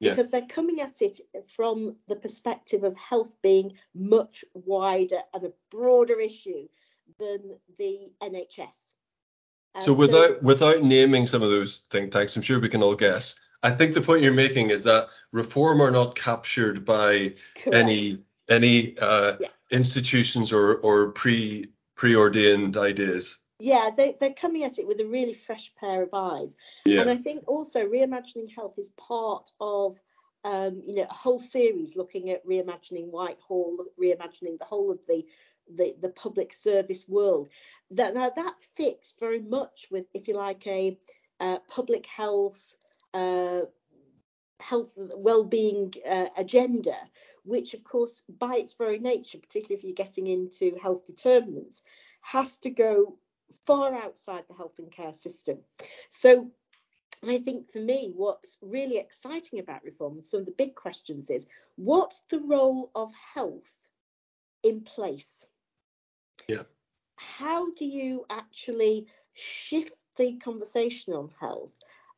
because they're coming at it from the perspective of health being much wider and a broader issue than the NHS. So without naming some of those think tanks, I'm sure we can all guess, I think the point you're making is that Reform are not captured by any institutions or preordained ideas. Yeah, they're coming at it with a really fresh pair of eyes. Yeah. And I think also Reimagining Health is part of a whole series looking at reimagining Whitehall, reimagining the whole of the public service world. That fits very much with, if you like, a public health well-being agenda, which of course by its very nature, particularly if you're getting into health determinants, has to go far outside the health and care system. So I think for me what's really exciting about Reform and some of the big questions is, what's the role of health in place? Yeah. How do you actually shift the conversation on health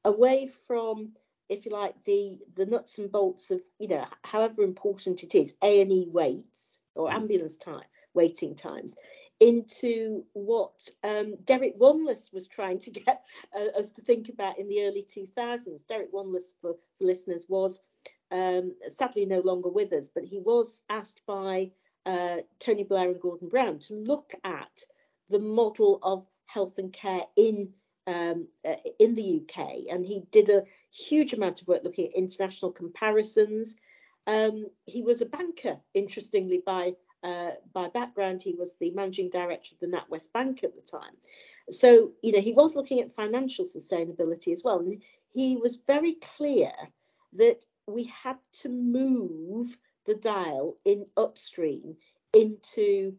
away from, if you like, the nuts and bolts of, you know, however important it is, A&E waits or ambulance time, waiting times, into what Derek Wanless was trying to get us to think about in the early 2000s. Derek Wanless, for listeners, was sadly no longer with us, but he was asked by Tony Blair and Gordon Brown to look at the model of health and care in the UK, and he did a huge amount of work looking at international comparisons. He was a banker, interestingly, by background. He was the managing director of the NatWest Bank at the time, so you know he was looking at financial sustainability as well, and he was very clear that we had to move the dial in upstream into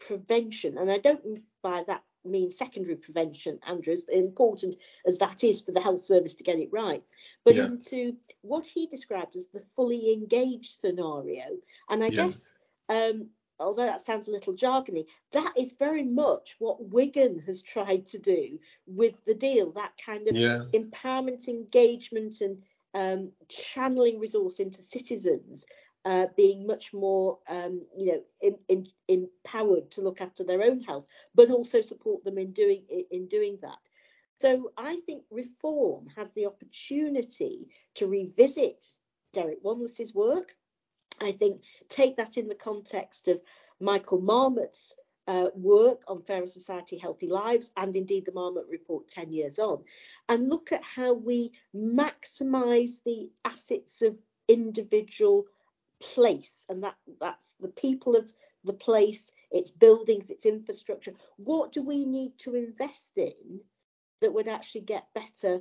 prevention. And I don't by that mean secondary prevention, Andrew, as important as that is for the health service to get it right, but into what he described as the fully engaged scenario. And I guess although that sounds a little jargony, that is very much what Wigan has tried to do with the deal, that kind of empowerment, engagement and channeling resource into citizens being much more empowered to look after their own health, but also support them in doing that. So I think Reform has the opportunity to revisit Derek Wanless's work. I think take that in the context of Michael Marmot's work on Fairer Society Healthy Lives, and indeed the Marmot report 10 years on, and look at how we maximise the assets of individual place, and that's the people of the place, its buildings, its infrastructure. What do we need to invest in that would actually get better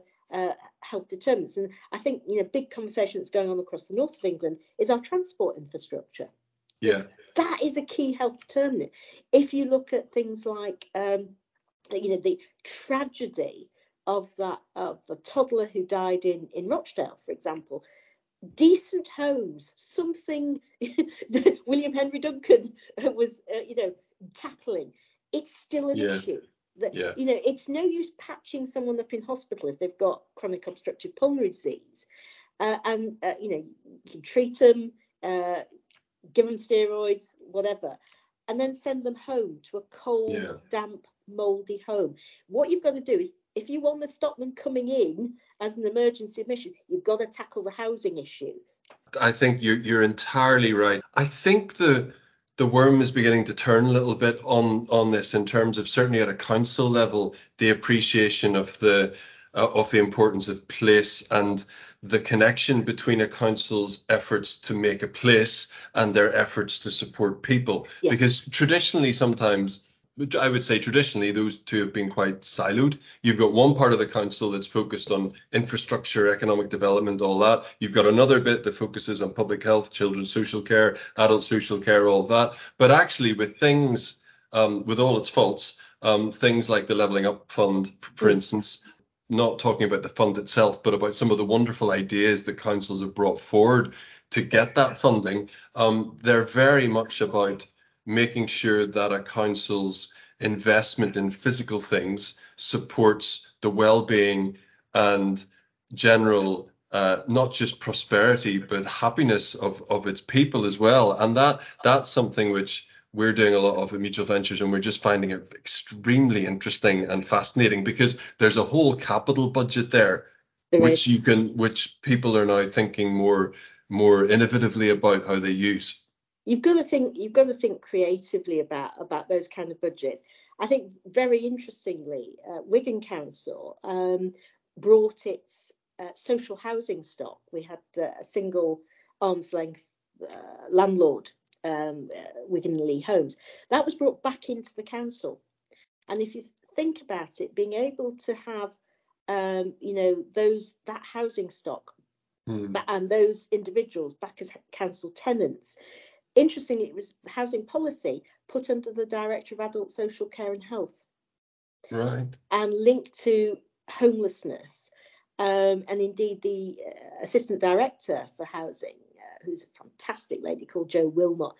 health determinants? And I think, you know, big conversation that's going on across the north of England is our transport infrastructure. Yeah, that is a key health determinant. If you look at things like the tragedy of the toddler who died in Rochdale, for example, decent homes, something William Henry Duncan was tackling. It's still an issue. It's no use patching someone up in hospital if they've got chronic obstructive pulmonary disease, and you can treat them, give them steroids, whatever, and then send them home to a cold, damp, mouldy home. What you've got to do is, if you want to stop them coming in as an emergency mission, you've got to tackle the housing issue. I think you're entirely right. I think the worm is beginning to turn a little bit on this, in terms of, certainly at a council level, the appreciation of the importance of place and the connection between a council's efforts to make a place and their efforts to support people. Yeah. Because traditionally, sometimes, I would say traditionally, those two have been quite siloed. You've got one part of the council that's focused on infrastructure, economic development, all that. You've got another bit that focuses on public health, children's social care, adult social care, all that. But actually, with things, with all its faults, things like the Levelling Up Fund, for instance, not talking about the fund itself, but about some of the wonderful ideas that councils have brought forward to get that funding, they're very much about making sure that a council's investment in physical things supports the well-being and general, not just prosperity, but happiness of its people as well. And that's something which we're doing a lot of at Mutual Ventures, and we're just finding it extremely interesting and fascinating, because there's a whole capital budget there which you can, which people are now thinking more innovatively about how they use. You've got to think creatively about those kind of budgets. I think, very interestingly, Wigan Council brought its social housing stock. We had a single arm's length landlord, Wigan Lee Homes. That was brought back into the council. And if you think about it, being able to have that housing stock and those individuals back as council tenants. Interestingly, it was housing policy put under the Director of Adult Social Care and Health, right, and linked to homelessness. And indeed, the Assistant Director for Housing, who's a fantastic lady called Jo Wilmot,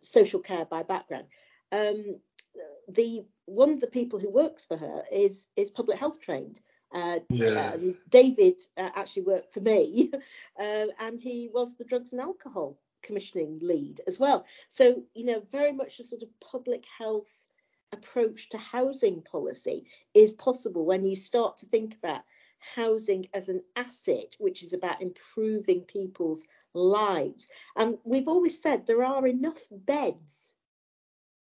social care by background. The one of the people who works for her is public health trained. David actually worked for me, and he was the drugs and alcohol commissioning lead as well. So, very much a sort of public health approach to housing policy is possible when you start to think about housing as an asset, which is about improving people's lives. And we've always said there are enough beds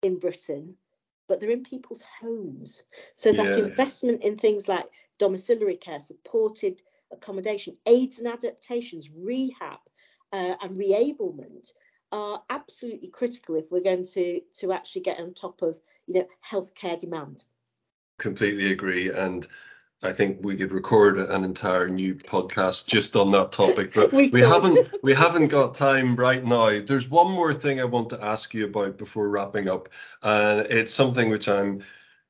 in Britain, but they're in people's homes. So that investment in things like domiciliary care, supported accommodation, aids and adaptations, rehab, and reablement are absolutely critical if we're going to actually get on top of, healthcare demand. Completely agree, and I think we could record an entire new podcast just on that topic, but we haven't got time right now. There's one more thing I want to ask you about before wrapping up, and it's something which I'm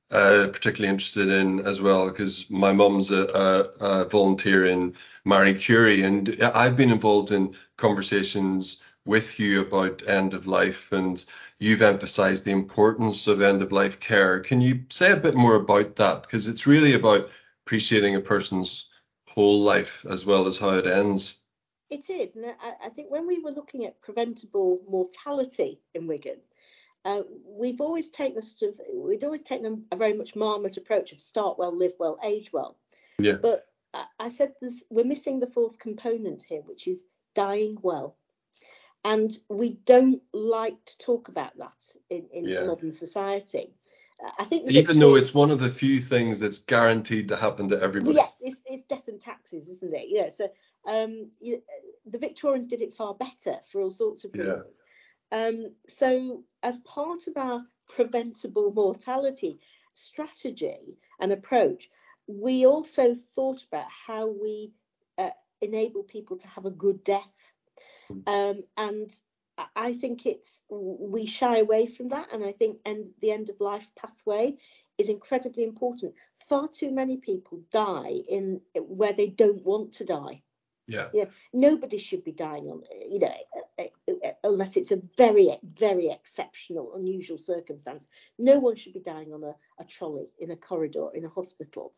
particularly interested in as well, because my mum's a volunteer in Marie Curie, and I've been involved in conversations with you about end of life, and you've emphasized the importance of end of life care. Can you say a bit more about that? Because it's really about appreciating a person's whole life as well as how it ends. It is. And I think when we were looking at preventable mortality in Wigan, we'd always taken a very much Marmot approach of start well, live well, age well. Yeah. But I said we're missing the fourth component here, which is dying well. And we don't like to talk about that in modern society. I think even though it's one of the few things that's guaranteed to happen to everybody. Yes, it's death and taxes, isn't it? The Victorians did it far better for all sorts of reasons. So as part of our preventable mortality strategy and approach, we also thought about how we enable people to have a good death. And I think we shy away from that, and I think the end of life pathway is incredibly important. Far too many people die in where they don't want to die. Yeah. Nobody should be dying on, unless it's a very, very exceptional, unusual circumstance. No one should be dying on a trolley, in a corridor, in a hospital.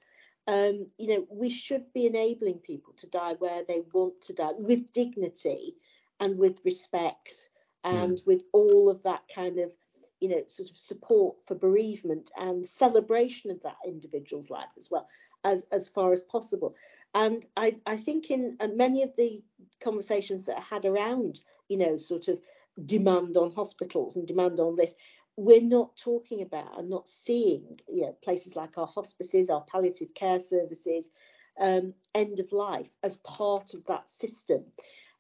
We should be enabling people to die where they want to die, with dignity and with respect, and with all of that kind of you know, sort of support for bereavement and celebration of that individual's life as well, as far as possible. And I think in many of the conversations that I had around, you know, sort of demand on hospitals and demand on this, we're not talking about and not seeing, you know, places like our hospices, our palliative care services, end of life as part of that system.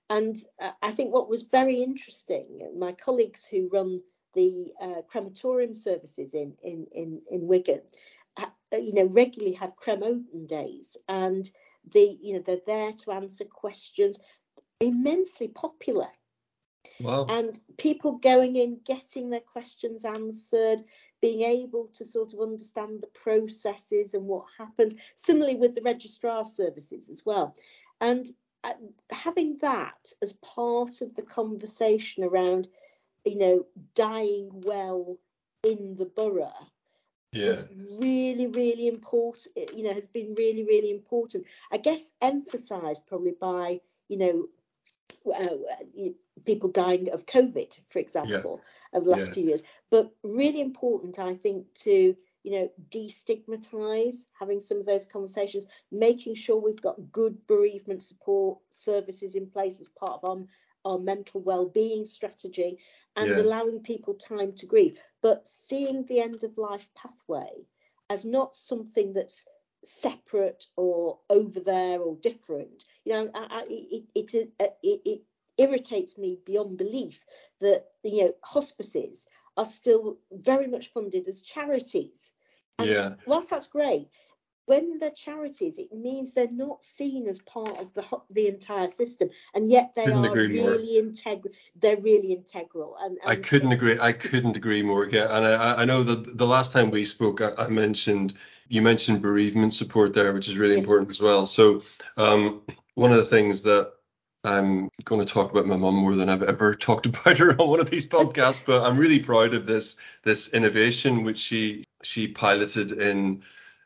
And I think what was very interesting, my colleagues who run the crematorium services in Wigan, you know, regularly have crem open days, and they're there to answer questions. Immensely popular. Wow. And people going in, getting their questions answered, being able to sort of understand the processes and what happens. Similarly with the registrar services as well. And having that as part of the conversation around, you know, dying well in the borough, yeah, is really, really important, you know, has been really, really important. I guess emphasised probably by, you know, people dying of COVID, for example, over the last few years. But really important, I think, to, you know, destigmatise, having some of those conversations, making sure we've got good bereavement support services in place as part of our mental well-being strategy, and allowing people time to grieve. But seeing the end of life pathway as not something that's separate or over there or different. You know, it irritates me beyond belief that, you know, hospices are still very much funded as charities. And whilst that's great, when they're charities, it means they're not seen as part of the entire system, and yet they are really integral. They're really integral. And I couldn't agree. I couldn't agree more. Yeah, and I know that the last time we spoke, you mentioned bereavement support there, which is really important as well. So one of the things that I'm going to talk about my mum more than I've ever talked about her on one of these podcasts, but I'm really proud of this innovation which she piloted in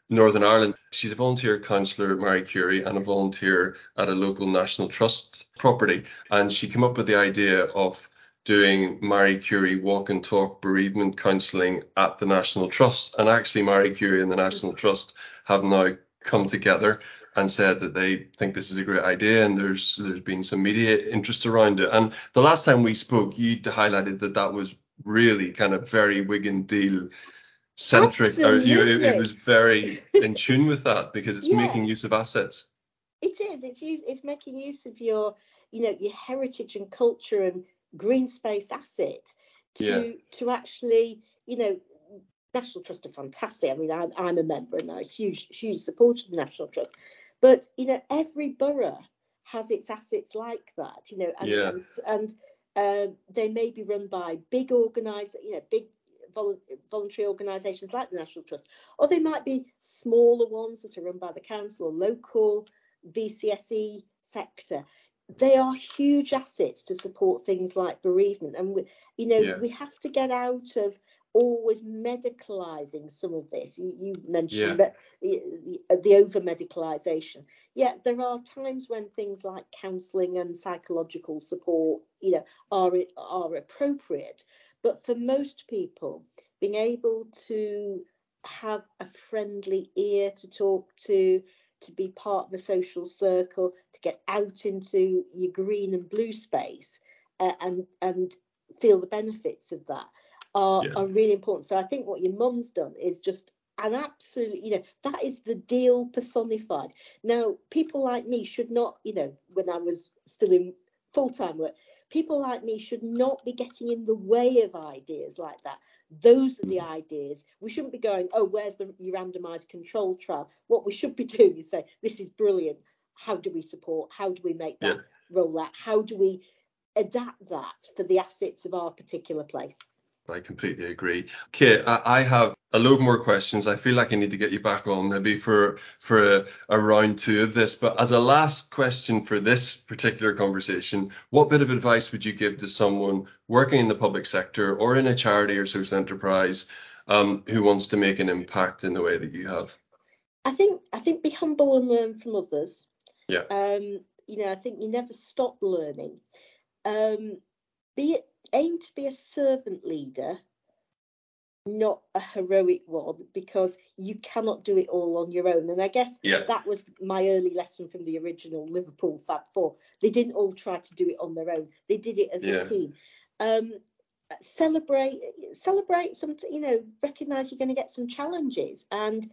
Northern Ireland. She's a volunteer counsellor at Marie Curie and a volunteer at a local National Trust property. And she came up with the idea of doing Marie Curie walk and talk bereavement counselling at the National Trust. And actually, Marie Curie and the National Trust have now come together and said that they think this is a great idea, and there's been some media interest around it. And the last time we spoke, you highlighted that was really kind of very Wigan deal centric. It was very in tune with that, because it's making use of assets. It is. It's making use of your, you know, your heritage and culture and green space asset to actually, you know, National Trust are fantastic. I mean, I'm a member and I'm a huge, huge supporter of the National Trust. But, you know, every borough has its assets like that, you know, and they may be run by big organised, you know, big voluntary organisations like the National Trust, or they might be smaller ones that are run by the council or local VCSE sector. They are huge assets to support things like bereavement, and we have to get out of always medicalising some of this. You mentioned the over medicalisation. Yeah, there are times when things like counselling and psychological support, you know, are appropriate. But for most people, being able to have a friendly ear to talk to be part of a social circle, to get out into your green and blue space and feel the benefits of that are really important. So I think what your mum's done is just an absolute, you know, that is the deal personified. Now, people like me should not, you know, when I was still in full-time work, people like me should not be getting in the way of ideas like that. Those are the ideas. We shouldn't be going, oh, where's your randomised control trial? What we should be doing is say, this is brilliant. How do we support? How do we make that roll out? How do we adapt that for the assets of our particular place? I completely agree. Kate, I have a load more questions. I feel like I need to get you back on maybe for a round two of this. But as a last question for this particular conversation, what bit of advice would you give to someone working in the public sector or in a charity or social enterprise who wants to make an impact in the way that you have? I think be humble and learn from others. Yeah. You know, I think you never stop learning. Aim to be a servant leader not a heroic one, because you cannot do it all on your own. And I guess that was my early lesson from the original Liverpool Fab Four. They didn't all try to do it on their own. They did it as a team. Celebrate some, recognise you're going to get some challenges and,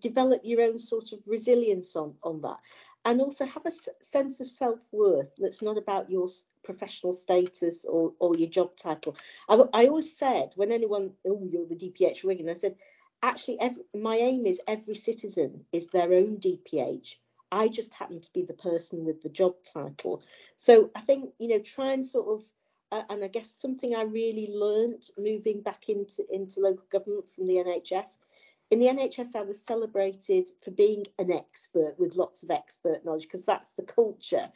develop your own sort of resilience on that. And also have a sense of self-worth that's not about your professional status or your job title. I always said when anyone, oh, you're the DPH Wigan, I said, actually, my aim is every citizen is their own DPH. I just happen to be the person with the job title. So I think, try and sort of, and I guess something I really learnt moving back into local government from the NHS. In the NHS, I was celebrated for being an expert with lots of expert knowledge, because that's the culture.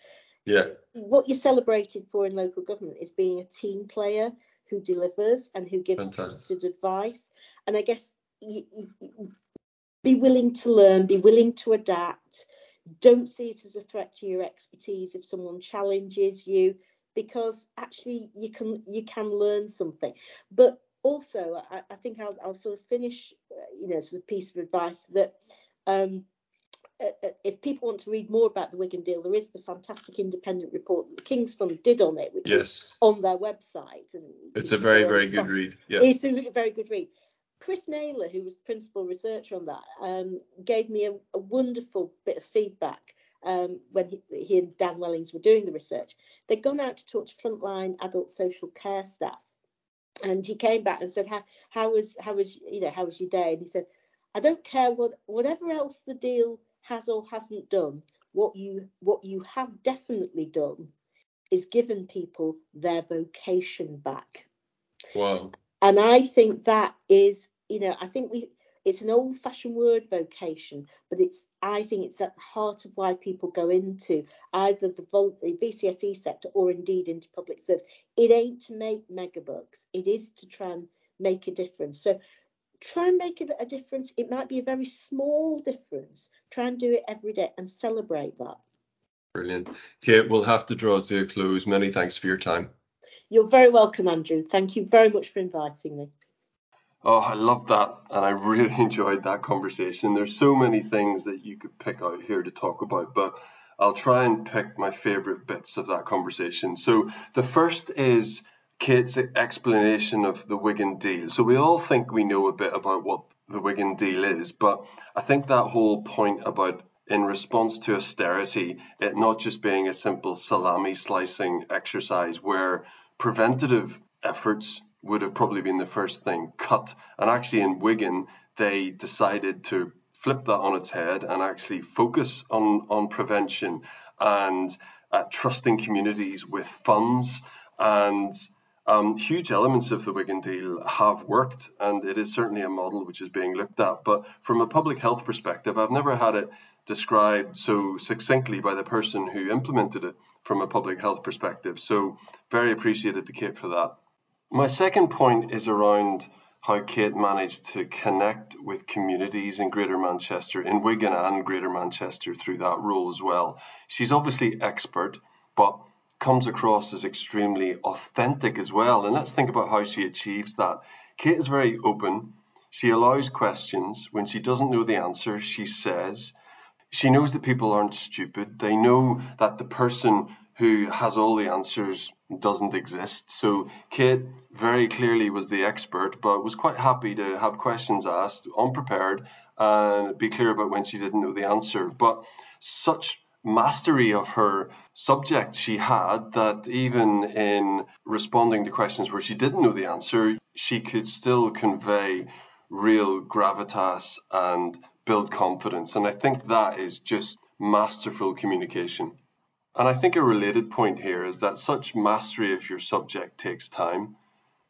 Yeah. What you're celebrated for in local government is being a team player who delivers and who gives trusted advice. And I guess you be willing to learn, be willing to adapt. Don't see it as a threat to your expertise if someone challenges you, because actually you can learn something. But also, I think I'll sort of finish, sort of piece of advice that if people want to read more about the Wigan deal, there is the fantastic independent report that the King's Fund did on it, which is on their website. And it's a very, very good read. Yeah. It's a very good read. Chris Naylor, who was the principal researcher on that, gave me a wonderful bit of feedback when he and Dan Wellings were doing the research. They'd gone out to talk to frontline adult social care staff. And he came back and said, how was your day? And he said, I don't care whatever else the deal has or hasn't done. What you have definitely done is given people their vocation back. Wow. And I think that is, it's an old fashioned word, vocation, but I think it's at the heart of why people go into either the BCSE sector or indeed into public service. It ain't to make megabucks. It is to try and make a difference. So try and make a difference. It might be a very small difference. Try and do it every day and celebrate that. Brilliant. Kate, we'll have to draw to a close. Many thanks for your time. You're very welcome, Andrew. Thank you very much for inviting me. Oh, I love that. And I really enjoyed that conversation. There's so many things that you could pick out here to talk about, but I'll try and pick my favourite bits of that conversation. So the first is Kate's explanation of the Wigan deal. So we all think we know a bit about what the Wigan deal is, but I think that whole point about in response to austerity, it not just being a simple salami slicing exercise where preventative efforts would have probably been the first thing cut. And actually in Wigan, they decided to flip that on its head and actually focus on prevention and trusting communities with funds. And huge elements of the Wigan deal have worked, and it is certainly a model which is being looked at. But from a public health perspective, I've never had it described so succinctly by the person who implemented it from a public health perspective. So very appreciated to Kate for that. My second point is around how Kate managed to connect with communities in Greater Manchester, in Wigan and Greater Manchester, through that role as well. She's obviously expert, but comes across as extremely authentic as well. And let's think about how she achieves that. Kate is very open. She allows questions. When she doesn't know the answer, she says. She knows that people aren't stupid. They know that the person who has all the answers doesn't exist. So Kate very clearly was the expert, but was quite happy to have questions asked, unprepared, and be clear about when she didn't know the answer. But such mastery of her subject she had that even in responding to questions where she didn't know the answer, she could still convey real gravitas and build confidence. And I think that is just masterful communication. And I think a related point here is that such mastery of your subject takes time.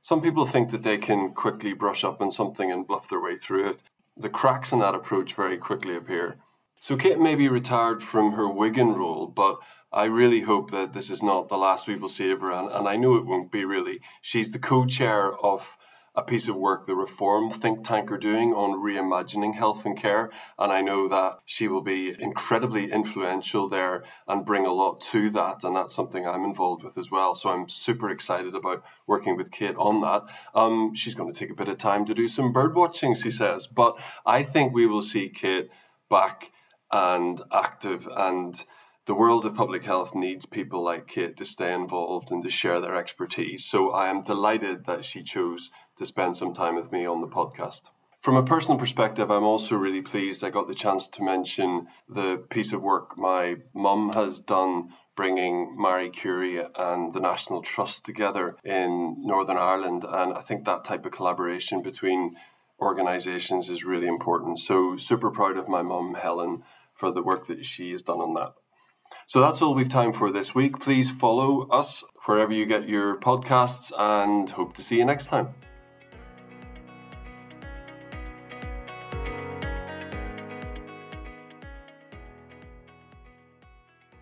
Some people think that they can quickly brush up on something and bluff their way through it. The cracks in that approach very quickly appear. So Kate may be retired from her Wigan role, but I really hope that this is not the last we will see of her, and I know it won't be really. She's the co-chair of a piece of work the Reform Think Tank are doing on reimagining health and care, and I know that she will be incredibly influential there and bring a lot to that, and that's something I'm involved with as well. So I'm super excited about working with Kate on that. She's going to take a bit of time to do some bird watching, she says, but I think we will see Kate back and active, and the world of public health needs people like Kate to stay involved and to share their expertise. So I am delighted that she chose to spend some time with me on the podcast. From a personal perspective, I'm also really pleased I got the chance to mention the piece of work my mum has done bringing Marie Curie and the National Trust together in Northern Ireland. And I think that type of collaboration between organisations is really important. So super proud of my mum, Helen, for the work that she has done on that. So that's all we've time for this week. Please follow us wherever you get your podcasts, and hope to see you next time.